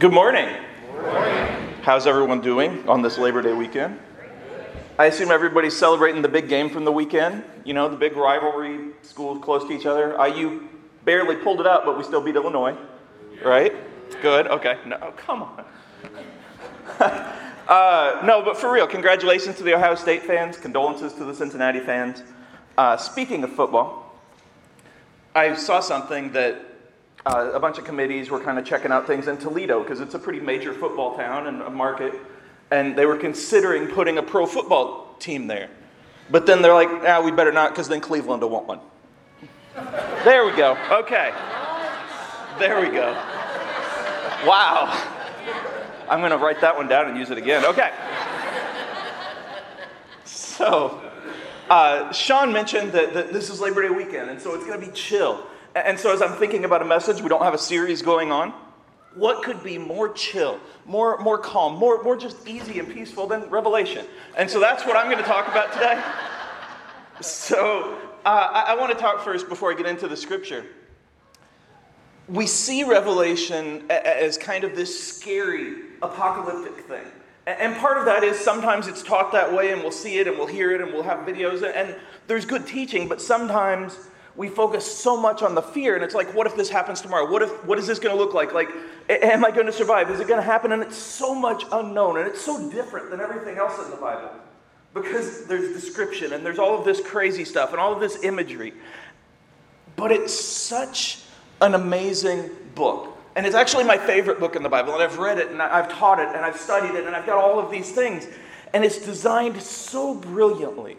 Good morning. Good morning. How's everyone doing on this Labor Day weekend? I assume everybody's celebrating the big game from the weekend. You know, the big rivalry, schools close to each other. IU barely pulled it out, but we still beat Illinois. Right? Good. Okay. No, come on. No, but for real, congratulations to the Ohio State fans. Condolences to the Cincinnati fans. Speaking of football, I saw something that a bunch of committees were kind of checking out things in Toledo because it's a pretty major football town and a market, and they were considering putting a pro football team there. But then they're like, nah, we better not because then Cleveland will want one. There we go. Okay. There we go. Wow. I'm going to write that one down and use it again. Okay. So, Sean mentioned that this is Labor Day weekend, and so it's going to be chill. And so as I'm thinking about a message, we don't have a series going on. What could be more chill, more calm, more just easy and peaceful than Revelation? And so that's what I'm going to talk about today. So I want to talk first before I get into the scripture. We see Revelation as kind of this scary, apocalyptic thing. And part of that is sometimes it's taught that way, and we'll see it, and we'll hear it, and we'll have videos, and there's good teaching, but sometimes we focus so much on the fear, and it's like, what if this happens tomorrow? What is this going to look like? Like, am I going to survive? Is it going to happen? And it's so much unknown, and it's so different than everything else in the Bible because there's description, and there's all of this crazy stuff, and all of this imagery. But it's such an amazing book, and it's actually my favorite book in the Bible, and I've read it, and I've taught it, and I've studied it, and I've got all of these things, and it's designed so brilliantly.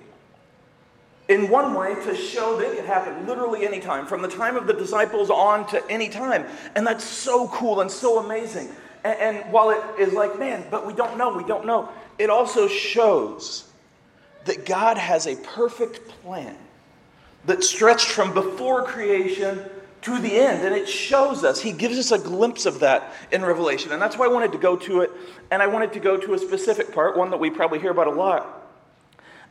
In one way, to show that it could happen literally any time, from the time of the disciples on to any time. And that's so cool and so amazing. And while it is like, man, but we don't know. It also shows that God has a perfect plan that stretched from before creation to the end. And it shows us, he gives us a glimpse of that in Revelation. And that's why I wanted to go to it. And I wanted to go to a specific part, one that we probably hear about a lot.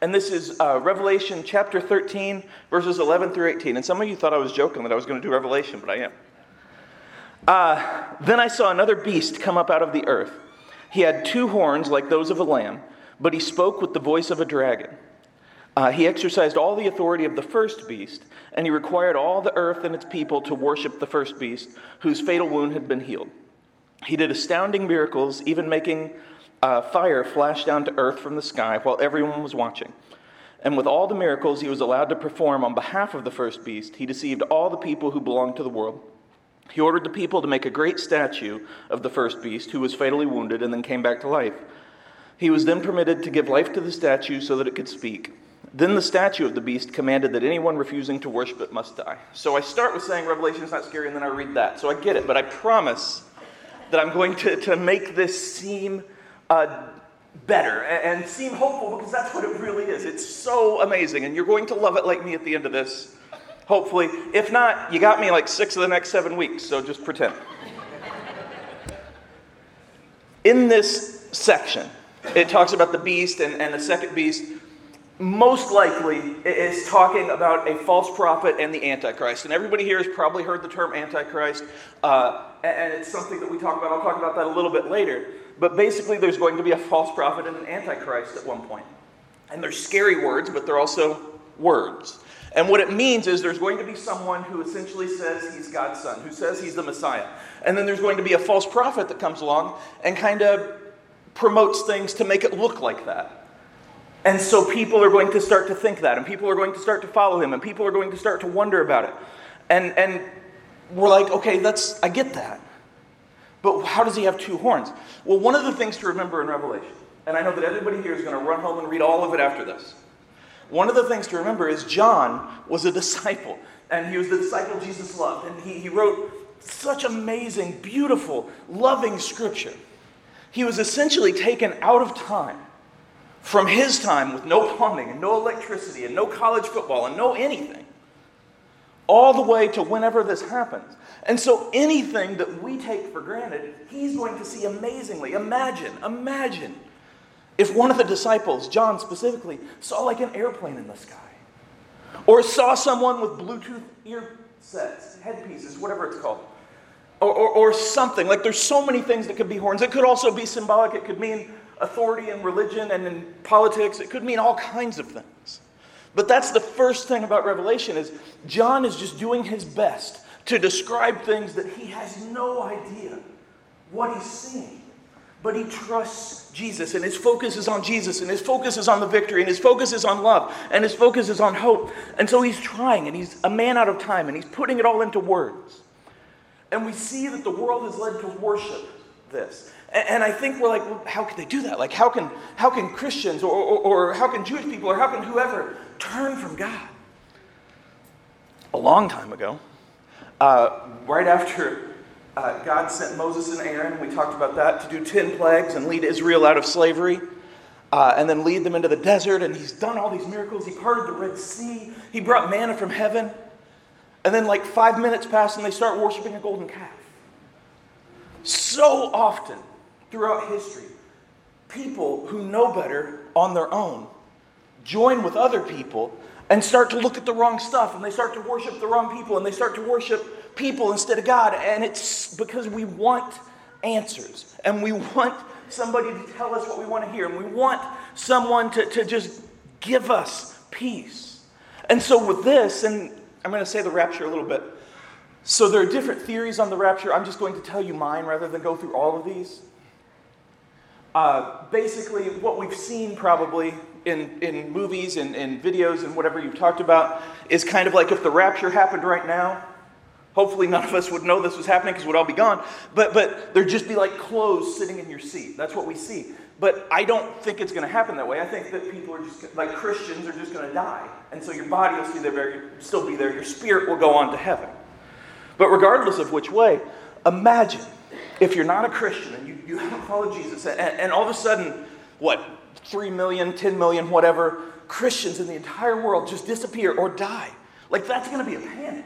And this is Revelation chapter 13, verses 11 through 18. And some of you thought I was joking that I was going to do Revelation, but I am. Then I saw another beast come up out of the earth. He had two horns like those of a lamb, but he spoke with the voice of a dragon. He exercised all the authority of the first beast, and he required all the earth and its people to worship the first beast, whose fatal wound had been healed. He did astounding miracles, even making fire flashed down to earth from the sky while everyone was watching. And with all the miracles he was allowed to perform on behalf of the first beast, he deceived all the people who belonged to the world. He ordered the people to make a great statue of the first beast, who was fatally wounded and then came back to life. He was then permitted to give life to the statue so that it could speak. Then the statue of the beast commanded that anyone refusing to worship it must die. So I start with saying Revelation is not scary, and then I read that. So I get it, but I promise that I'm going to make this seem better and seem hopeful, because that's what it really is. It's so amazing, and you're going to love it like me at the end of this, hopefully. If not, you got me like 6 of the next 7 weeks, so just pretend. In this section, it talks about the beast and the second beast. Most likely, it is talking about a false prophet and the Antichrist. And everybody here has probably heard the term Antichrist, and it's something that we talk about. I'll talk about that a little bit later. But basically, there's going to be a false prophet and an antichrist at one point. And they're scary words, but they're also words. And what it means is there's going to be someone who essentially says he's God's son, who says he's the Messiah. And then there's going to be a false prophet that comes along and kind of promotes things to make it look like that. And so people are going to start to think that, and people are going to start to follow him, and people are going to start to wonder about it. And we're like, okay, I get that. But how does he have two horns? Well, one of the things to remember in Revelation, and I know that everybody here is going to run home and read all of it after this. One of the things to remember is John was a disciple, and he was the disciple Jesus loved, and he wrote such amazing, beautiful, loving scripture. He was essentially taken out of time, from his time with no plumbing and no electricity and no college football and no anything, all the way to whenever this happens. And so anything that we take for granted, he's going to see amazingly. Imagine if one of the disciples, John specifically, saw like an airplane in the sky, or saw someone with Bluetooth ear sets, headpieces, whatever it's called, or something. Like, there's so many things that could be horns. It could also be symbolic. It could mean authority in religion and in politics. It could mean all kinds of things. But that's the first thing about Revelation, is John is just doing his best to describe things that he has no idea what he's seeing. But he trusts Jesus, and his focus is on Jesus, and his focus is on the victory, and his focus is on love, and his focus is on hope. And so he's trying, and he's a man out of time, and he's putting it all into words. And we see that the world is led to worship this. And I think we're like, well, how could they do that? Like, how can Christians or how can Jewish people or how can whoever turn from God? A long time ago, right after God sent Moses and Aaron, we talked about that, to do 10 plagues and lead Israel out of slavery, and then lead them into the desert. And he's done all these miracles. He parted the Red Sea. He brought manna from heaven. And then like 5 minutes pass and they start worshiping a golden calf. So often throughout history, people who know better on their own join with other people and start to look at the wrong stuff, and they start to worship the wrong people, and they start to worship people instead of God. And it's because we want answers, and we want somebody to tell us what we want to hear, and we want someone to just give us peace. And so with this, and I'm going to say the rapture a little bit. So there are different theories on the rapture. I'm just going to tell you mine rather than go through all of these. Basically, what we've seen probably in movies and in videos and whatever you've talked about is kind of like if the rapture happened right now, hopefully none of us would know this was happening because we'd all be gone, but there'd just be like clothes sitting in your seat. That's what we see. But I don't think it's going to happen that way. I think that people are just, like Christians, are just going to die. And so your body will still be there. Your spirit will go on to heaven. But regardless of which way, imagine if you're not a Christian and you haven't followed Jesus, and all of a sudden, 3 million, 10 million, whatever, Christians in the entire world just disappear or die. Like, that's going to be a panic.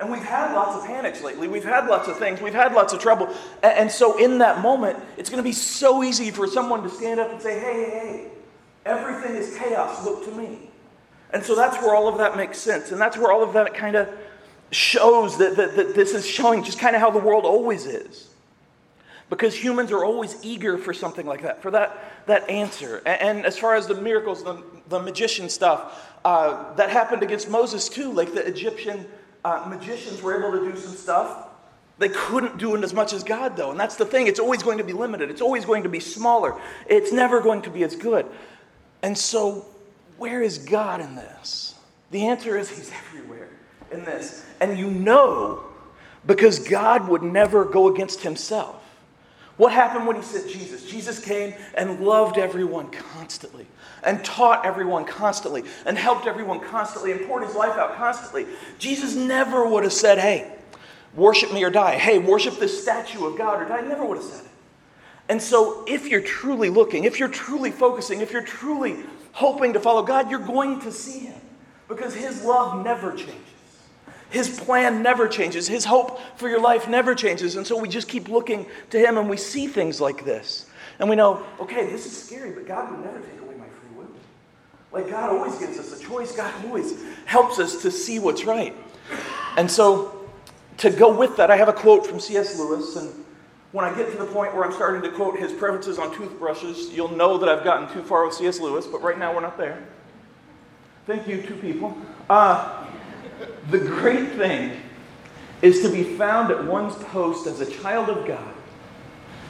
And we've had lots of panics lately. We've had lots of things. We've had lots of trouble. And so in that moment, it's going to be so easy for someone to stand up and say, hey, everything is chaos. Look to me. And so that's where all of that makes sense. And that's where all of that kind of shows that this is showing just kind of how the world always is, because humans are always eager for something like that, for that answer. And as far as the miracles, the magician stuff, that happened against Moses too. Like, the Egyptian magicians were able to do some stuff. They couldn't do it as much as God, though. And that's the thing. It's always going to be limited. It's always going to be smaller. It's never going to be as good. And so where is God in this? The answer is he's everywhere in this. And you know, because God would never go against himself. What happened when he sent Jesus? Jesus came and loved everyone constantly, and taught everyone constantly, and helped everyone constantly, and poured his life out constantly. Jesus never would have said, hey, worship me or die. Hey, worship this statue of God or die. He never would have said it. And so if you're truly looking, if you're truly focusing, if you're truly hoping to follow God, you're going to see him, because his love never changes. His plan never changes. His hope for your life never changes. And so we just keep looking to him, and we see things like this. And we know, okay, this is scary, but God would never take away my free will. Like, God always gives us a choice. God always helps us to see what's right. And so to go with that, I have a quote from C.S. Lewis. And when I get to the point where I'm starting to quote his preferences on toothbrushes, you'll know that I've gotten too far with C.S. Lewis. But right now we're not there. Thank you, two people. The great thing is to be found at one's post as a child of God,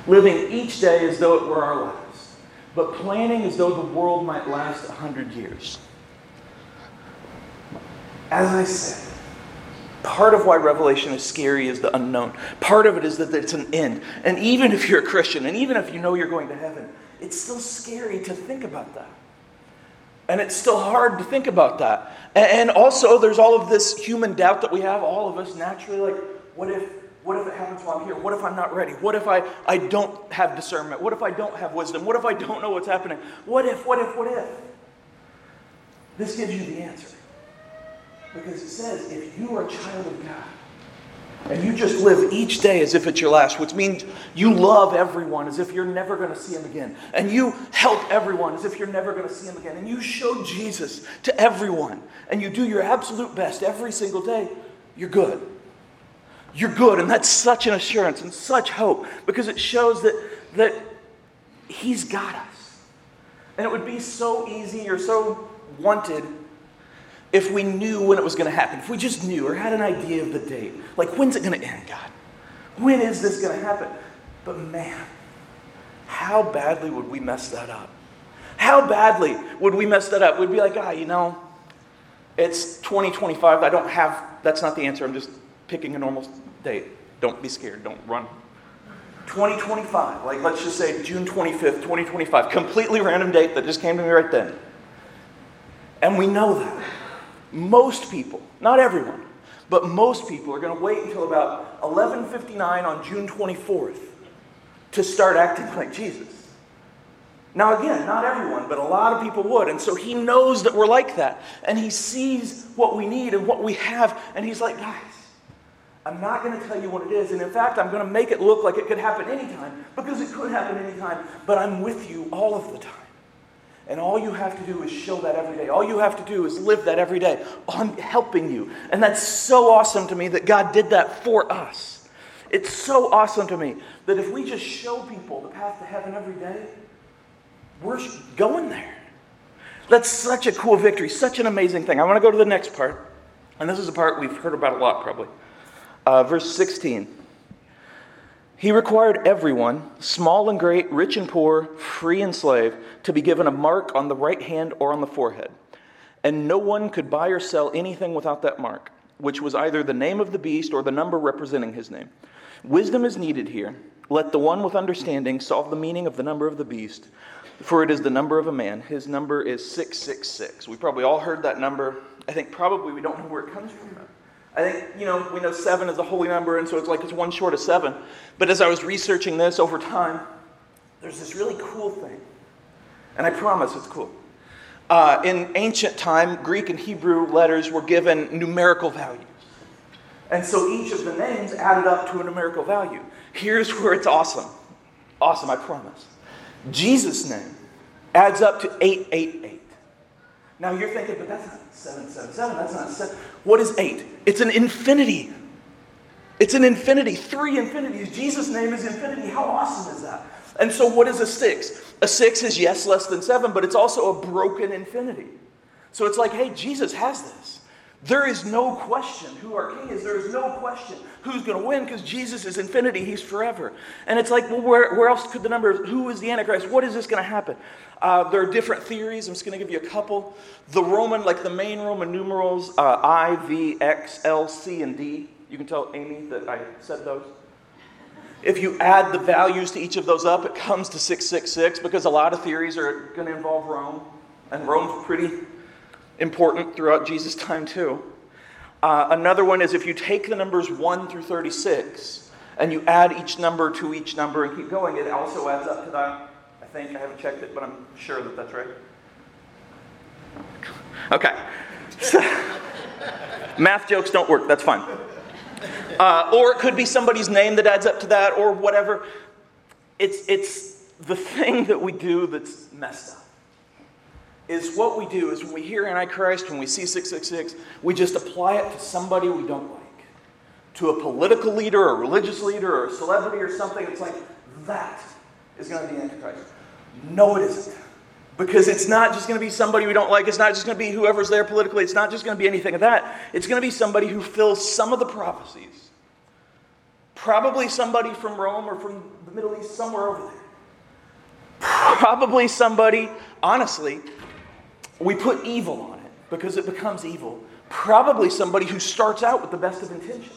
living each day as though it were our last, but planning as though the world might last 100 years. As I said, part of why Revelation is scary is the unknown. Part of it is that it's an end. And even if you're a Christian, and even if you know you're going to heaven, it's still scary to think about that. And it's still hard to think about that. And also, there's all of this human doubt that we have, all of us naturally, like, what if it happens while I'm here? What if I'm not ready? What if I don't have discernment? What if I don't have wisdom? What if I don't know what's happening? What if? This gives you the answer. Because it says, if you are a child of God, and you just live each day as if it's your last, which means you love everyone as if you're never going to see him again. And you help everyone as if you're never going to see him again. And you show Jesus to everyone. And you do your absolute best every single day. You're good. you're good. And that's such an assurance and such hope, because it shows that he's got us. And it would be so easy or so wanted if we knew when it was going to happen, if we just knew or had an idea of the date. Like, when's it going to end, God? When is this going to happen? But man, how badly would we mess that up? How badly would we mess that up? We'd be like, it's 2025. That's not the answer. I'm just picking a normal date. Don't be scared. Don't run. 2025. Like, let's just say June 25th, 2025. Completely random date that just came to me right then. And we know that. Most people, not everyone, but most people are going to wait until about 11:59 on June 24th to start acting like Jesus. Now again, not everyone, but a lot of people would. And so he knows that we're like that. And he sees what we need and what we have. And he's like, guys, I'm not going to tell you what it is. And in fact, I'm going to make it look like it could happen anytime, because it could happen anytime. But I'm with you all of the time. And all you have to do is show that every day. All you have to do is live that every day. I'm helping you. And that's so awesome to me that God did that for us. It's so awesome to me that if we just show people the path to heaven every day, we're going there. That's such a cool victory, such an amazing thing. I want to go to the next part. And this is a part we've heard about a lot, probably. Verse 16. He required everyone, small and great, rich and poor, free and slave, to be given a mark on the right hand or on the forehead. And no one could buy or sell anything without that mark, which was either the name of the beast or the number representing his name. Wisdom is needed here. Let the one with understanding solve the meaning of the number of the beast, for it is the number of a man. His number is 666. We probably all heard that number. I think probably we don't know where it comes from, though. I think, we know 7 is a holy number, and so it's like it's one short of 7. But as I was researching this over time, there's this really cool thing. And I promise it's cool. In ancient time, Greek and Hebrew letters were given numerical values. And so each of the names added up to a numerical value. Here's where it's awesome. Awesome, I promise. Jesus' name adds up to 888. Now you're thinking, but that's not 777, that's not 7. What is 8? It's an infinity. It's an infinity. 3 infinities. Jesus' name is infinity. How awesome is that? And so what is a 6? A 6 is, yes, less than 7, but it's also a broken infinity. So it's like, hey, Jesus has this. There is no question who our king is. There is no question who's going to win, because Jesus is infinity. He's forever. And it's like, well, where else could the number, who is the Antichrist? What is this going to happen? There are different theories. I'm just going to give you a couple. The Roman, like the main Roman numerals, I, V, X, L, C, and D. You can tell Amy that I said those. If you add the values to each of those up, it comes to 666, because a lot of theories are going to involve Rome. And Rome's pretty important throughout Jesus' time too. Another one is if you take the numbers 1 through 36 and you add each number to each number and keep going, it also adds up to that. I think, I haven't checked it, but I'm sure that that's right. Okay. So, math jokes don't work. That's fine. Or it could be somebody's name that adds up to that or whatever. It's the thing that we do that's messed up. Is what we do is when we hear Antichrist, when we see 666, we just apply it to somebody we don't like. To a political leader or a religious leader or a celebrity or something. It's like, that is going to be Antichrist. No, it isn't. Because it's not just going to be somebody we don't like. It's not just going to be whoever's there politically. It's not just going to be anything of that. It's going to be somebody who fills some of the prophecies. Probably somebody from Rome or from the Middle East, somewhere over there. Probably somebody, honestly, we put evil on it because it becomes evil. Probably somebody who starts out with the best of intentions.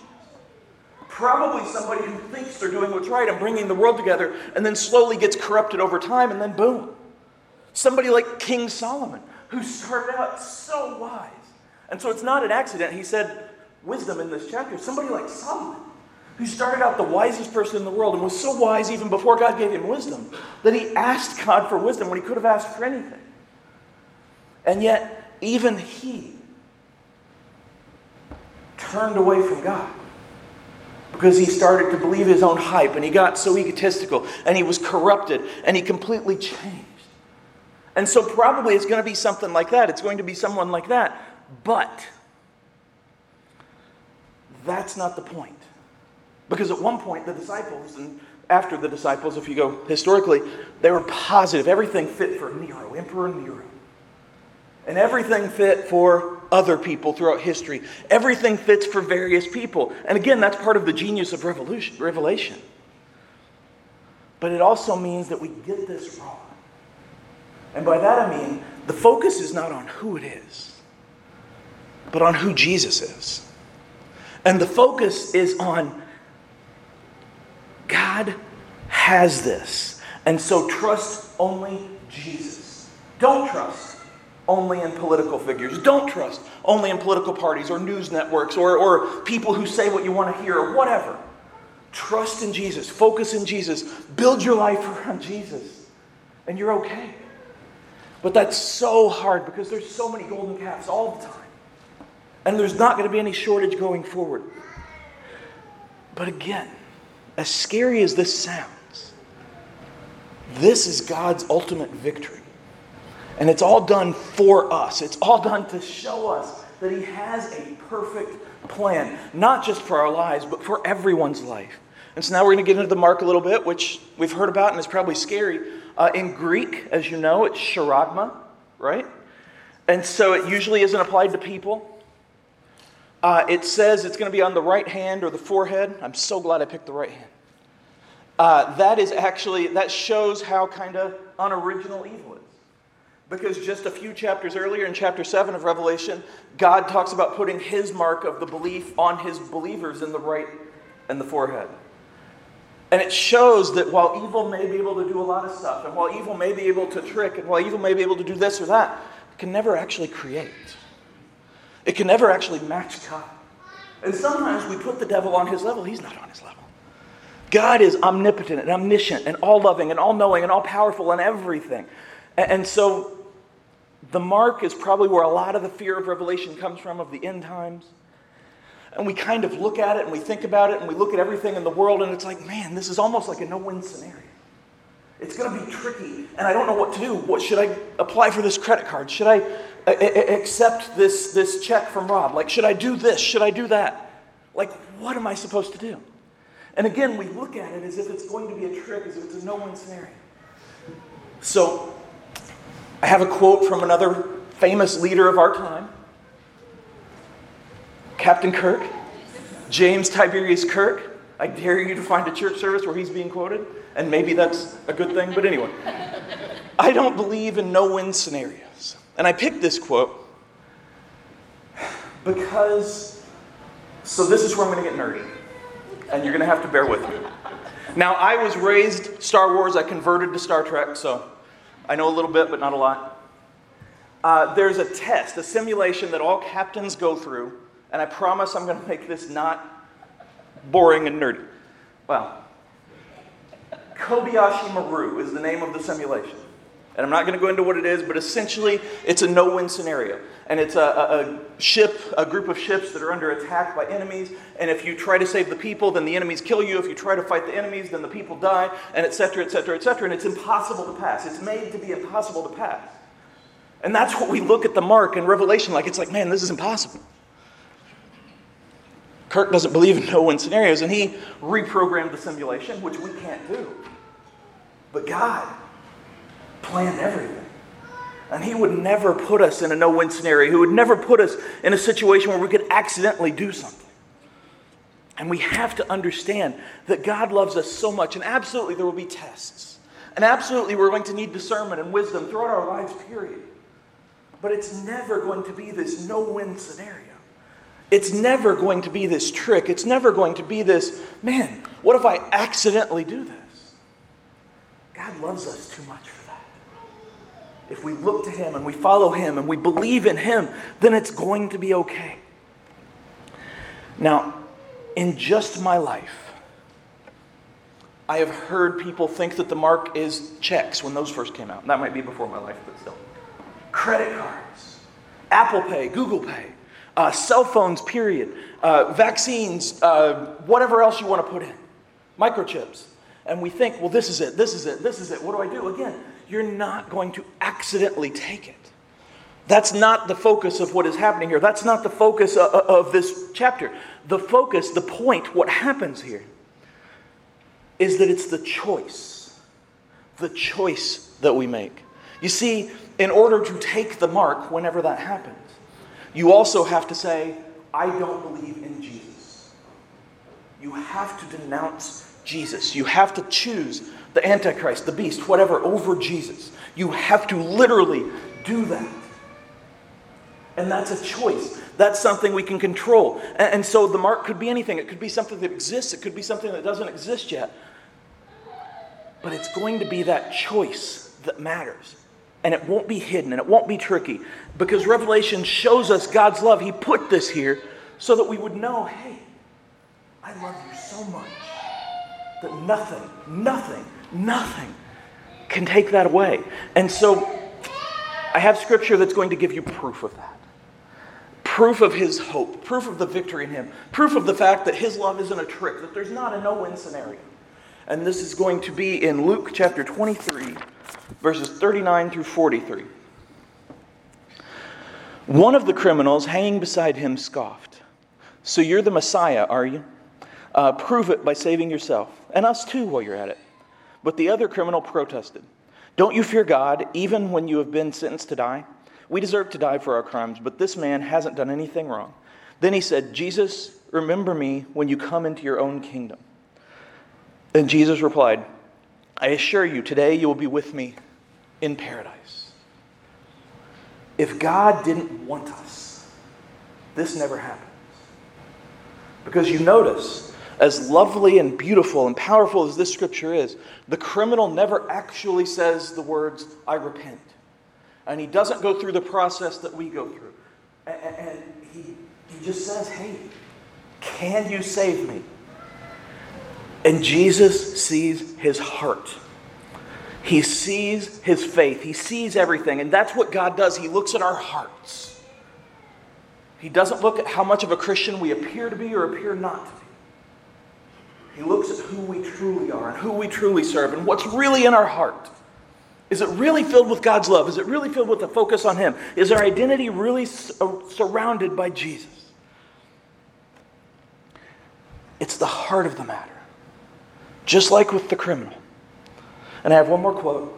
Probably somebody who thinks they're doing what's right and bringing the world together and then slowly gets corrupted over time and then boom. Somebody like King Solomon, who started out so wise. And so it's not an accident. He said wisdom in this chapter. Somebody like Solomon, who started out the wisest person in the world and was so wise even before God gave him wisdom that he asked God for wisdom when he could have asked for anything. And yet, even he turned away from God because he started to believe his own hype, and he got so egotistical, and he was corrupted, and he completely changed. And so probably it's going to be something like that. It's going to be someone like that. But that's not the point. Because at one point, the disciples, and after the disciples, if you go historically, they were positive. Everything fit for Nero, Emperor Nero. And everything fit for other people throughout history. Everything fits for various people. And again, that's part of the genius of Revelation. But it also means that we get this wrong. And by that I mean, the focus is not on who it is, but on who Jesus is. And the focus is on God has this. And so trust only Jesus. Don't trust only in political figures. Don't trust only in political parties or news networks or people who say what you want to hear or whatever. Trust in Jesus. Focus in Jesus. Build your life around Jesus. And you're okay. But that's so hard because there's so many golden calves all the time. And there's not going to be any shortage going forward. But again, as scary as this sounds, this is God's ultimate victory. And it's all done for us. It's all done to show us that He has a perfect plan, not just for our lives, but for everyone's life. And so now we're going to get into the mark a little bit, which we've heard about and is probably scary. In Greek, as you know, it's sharagma, right? And so it usually isn't applied to people. It says it's going to be on the right hand or the forehead. I'm so glad I picked the right hand. That shows how kind of unoriginal evil is. Because just a few chapters earlier in chapter 7 of Revelation, God talks about putting His mark of the belief on His believers in the right and the forehead. And it shows that while evil may be able to do a lot of stuff, and while evil may be able to trick, and while evil may be able to do this or that, it can never actually create. It can never actually match God. And sometimes we put the devil on his level. He's not on his level. God is omnipotent and omniscient and all-loving and all-knowing and all-powerful and everything. And so the mark is probably where a lot of the fear of Revelation comes from, of the end times. And we kind of look at it and we think about it and we look at everything in the world and it's like, man, this is almost like a no-win scenario. It's going to be tricky, and I don't know what to do. What should I apply for this credit card? Should I accept this check from Rob? Like, should I do this? Should I do that? Like, what am I supposed to do? And again, we look at it as if it's going to be a trick, as if it's a no-win scenario. So, I have a quote from another famous leader of our time, Captain Kirk, James Tiberius Kirk. I dare you to find a church service where he's being quoted, and maybe that's a good thing, but anyway. I don't believe in no-win scenarios. And I picked this quote because, so this is where I'm going to get nerdy, and you're going to have to bear with me. Now, I was raised Star Wars. I converted to Star Trek, so I know a little bit, but not a lot. There's a test, a simulation that all captains go through, and I promise I'm going to make this not boring and nerdy. Well, Kobayashi Maru is the name of the simulation. And I'm not going to go into what it is, but essentially it's a no-win scenario. And it's a group of ships that are under attack by enemies. And if you try to save the people, then the enemies kill you. If you try to fight the enemies, then the people die, and et cetera, et cetera, et cetera. And it's impossible to pass. It's made to be impossible to pass. And that's what we look at the mark in Revelation like. It's like, man, this is impossible. Kirk doesn't believe in no-win scenarios, and he reprogrammed the simulation, which we can't do. But God planned everything. And He would never put us in a no-win scenario. He would never put us in a situation where we could accidentally do something. And we have to understand that God loves us so much, and absolutely there will be tests. And absolutely we're going to need discernment and wisdom throughout our lives, period. But it's never going to be this no-win scenario. It's never going to be this trick. It's never going to be this, man, what if I accidentally do this? God loves us too much for that. If we look to Him and we follow Him and we believe in Him, then it's going to be okay. Now, in just my life, I have heard people think that the mark is checks when those first came out. That might be before my life, but still. Credit cards, Apple Pay, Google Pay. Cell phones, period. Vaccines, whatever else you want to put in. Microchips. And we think, well, this is it, this is it, this is it. What do I do? Again, you're not going to accidentally take it. That's not the focus of what is happening here. That's not the focus of this chapter. The focus, the point, what happens here is that it's the choice that we make. You see, in order to take the mark, whenever that happens, you also have to say, I don't believe in Jesus. You have to denounce Jesus. You have to choose the Antichrist, the beast, whatever, over Jesus. You have to literally do that. And that's a choice. That's something we can control. And so the mark could be anything. It could be something that exists. It could be something that doesn't exist yet. But it's going to be that choice that matters. And it won't be hidden and it won't be tricky. Because Revelation shows us God's love. He put this here so that we would know, hey, I love you so much that nothing can take that away. And so I have scripture that's going to give you proof of that. Proof of his hope, proof of the victory in him, proof of the fact that his love isn't a trick, that there's not a no-win scenario. And this is going to be in Luke chapter 23, verses 39 through 43. One of the criminals hanging beside him scoffed, "So you're the Messiah, are you? Prove it by saving yourself, and us too while you're at it." But the other criminal protested, "Don't you fear God, even when you have been sentenced to die? We deserve to die for our crimes, but this man hasn't done anything wrong." Then he said, "Jesus, remember me when you come into your own kingdom." And Jesus replied, "I assure you, today you will be with me in paradise." If God didn't want us, this never happens. Because you notice, as lovely and beautiful and powerful as this scripture is, the criminal never actually says the words, "I repent." And he doesn't go through the process that we go through. And he just says, "Hey, can you save me?" And Jesus sees his heart. He sees his faith. He sees everything. And that's what God does. He looks at our hearts. He doesn't look at how much of a Christian we appear to be or appear not to be. He looks at who we truly are and who we truly serve and what's really in our heart. Is it really filled with God's love? Is it really filled with a focus on him? Is our identity really surrounded by Jesus? It's the heart of the matter, just like with the criminal. And I have one more quote.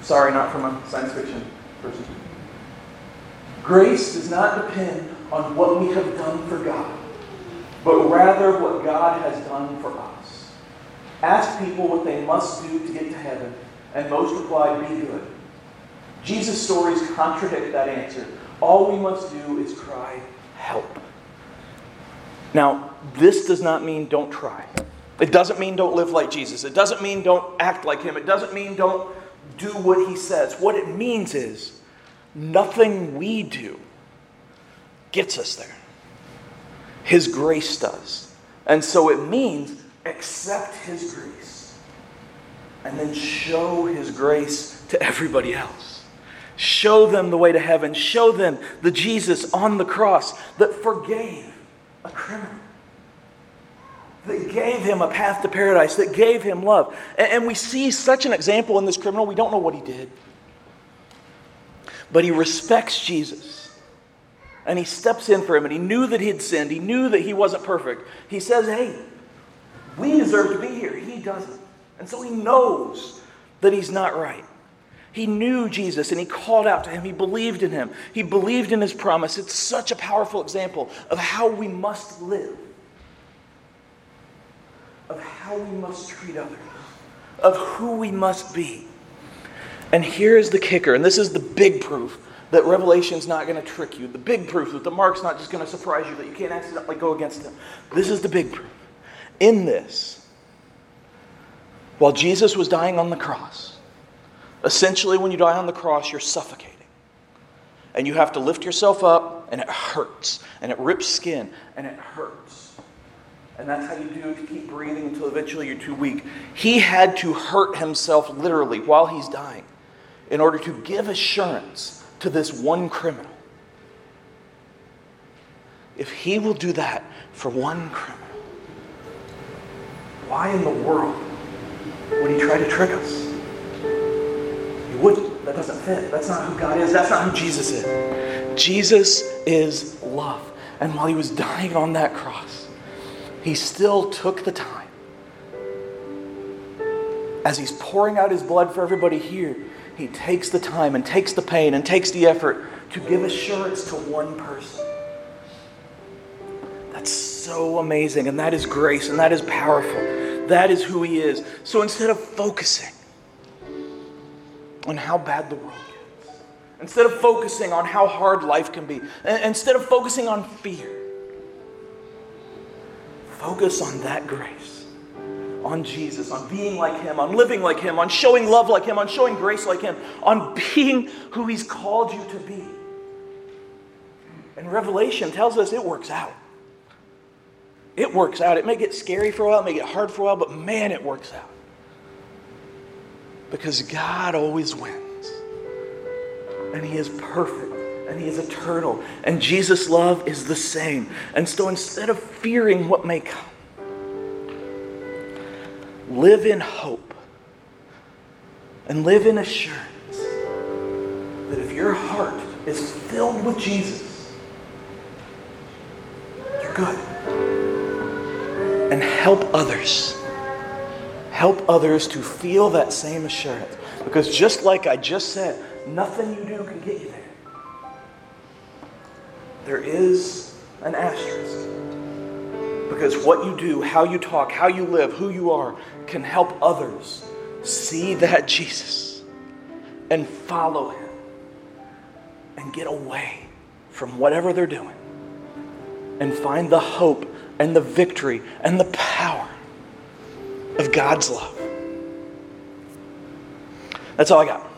Sorry, not from a science fiction person. "Grace does not depend on what we have done for God, but rather what God has done for us. Ask people what they must do to get to heaven, and most reply, 'Be good.' Jesus' stories contradict that answer. All we must do is cry, 'Help.'" Now, this does not mean don't try. It doesn't mean don't live like Jesus. It doesn't mean don't act like him. It doesn't mean don't do what he says. What it means is nothing we do gets us there. His grace does. And so it means accept his grace and then show his grace to everybody else. Show them the way to heaven. Show them the Jesus on the cross that forgave a criminal, that gave him a path to paradise, that gave him love. And we see such an example in this criminal. We don't know what he did, but he respects Jesus and he steps in for him. And he knew that he had sinned. He knew that he wasn't perfect. He says, "Hey, we deserve to be here." He doesn't. And so he knows that he's not right. He knew Jesus and he called out to him. He believed in him. He believed in his promise. It's such a powerful example of how we must live, of how we must treat others, of who we must be. And here is the kicker, and this is the big proof that Revelation's not going to trick you, the big proof that the mark's not just going to surprise you, that you can't accidentally go against him. This is the big proof. In this, while Jesus was dying on the cross, essentially when you die on the cross, you're suffocating. And you have to lift yourself up, and it hurts, and it rips skin, and it hurts. And that's how you do it, to keep breathing until eventually you're too weak. He had to hurt himself literally while he's dying in order to give assurance to this one criminal. If he will do that for one criminal, why in the world would he try to trick us? He wouldn't. That doesn't fit. That's not who God is. That's not who Jesus is. Jesus is love. And while he was dying on that cross, he still took the time as he's pouring out his blood for everybody here, he takes the time and takes the pain and takes the effort to give assurance to one person. That's so amazing, and that is grace, and that is powerful. That is who he is. So instead of focusing on how bad the world gets, instead of focusing on how hard life can be, instead of focusing on fear, focus on that grace, on Jesus, on being like him, on living like him, on showing love like him, on showing grace like him, on being who he's called you to be. And Revelation tells us it works out. It works out. It may get scary for a while, it may get hard for a while, but man, it works out. Because God always wins. And he is perfect. And he is eternal. And Jesus' love is the same. And so instead of fearing what may come, live in hope and live in assurance that if your heart is filled with Jesus, you're good. And help others to feel that same assurance. Because just like I just said, nothing you do can get you there. There is an asterisk. Because what you do, how you talk, how you live, who you are, can help others see that Jesus and follow him and get away from whatever they're doing and find the hope and the victory and the power of God's love. That's all I got.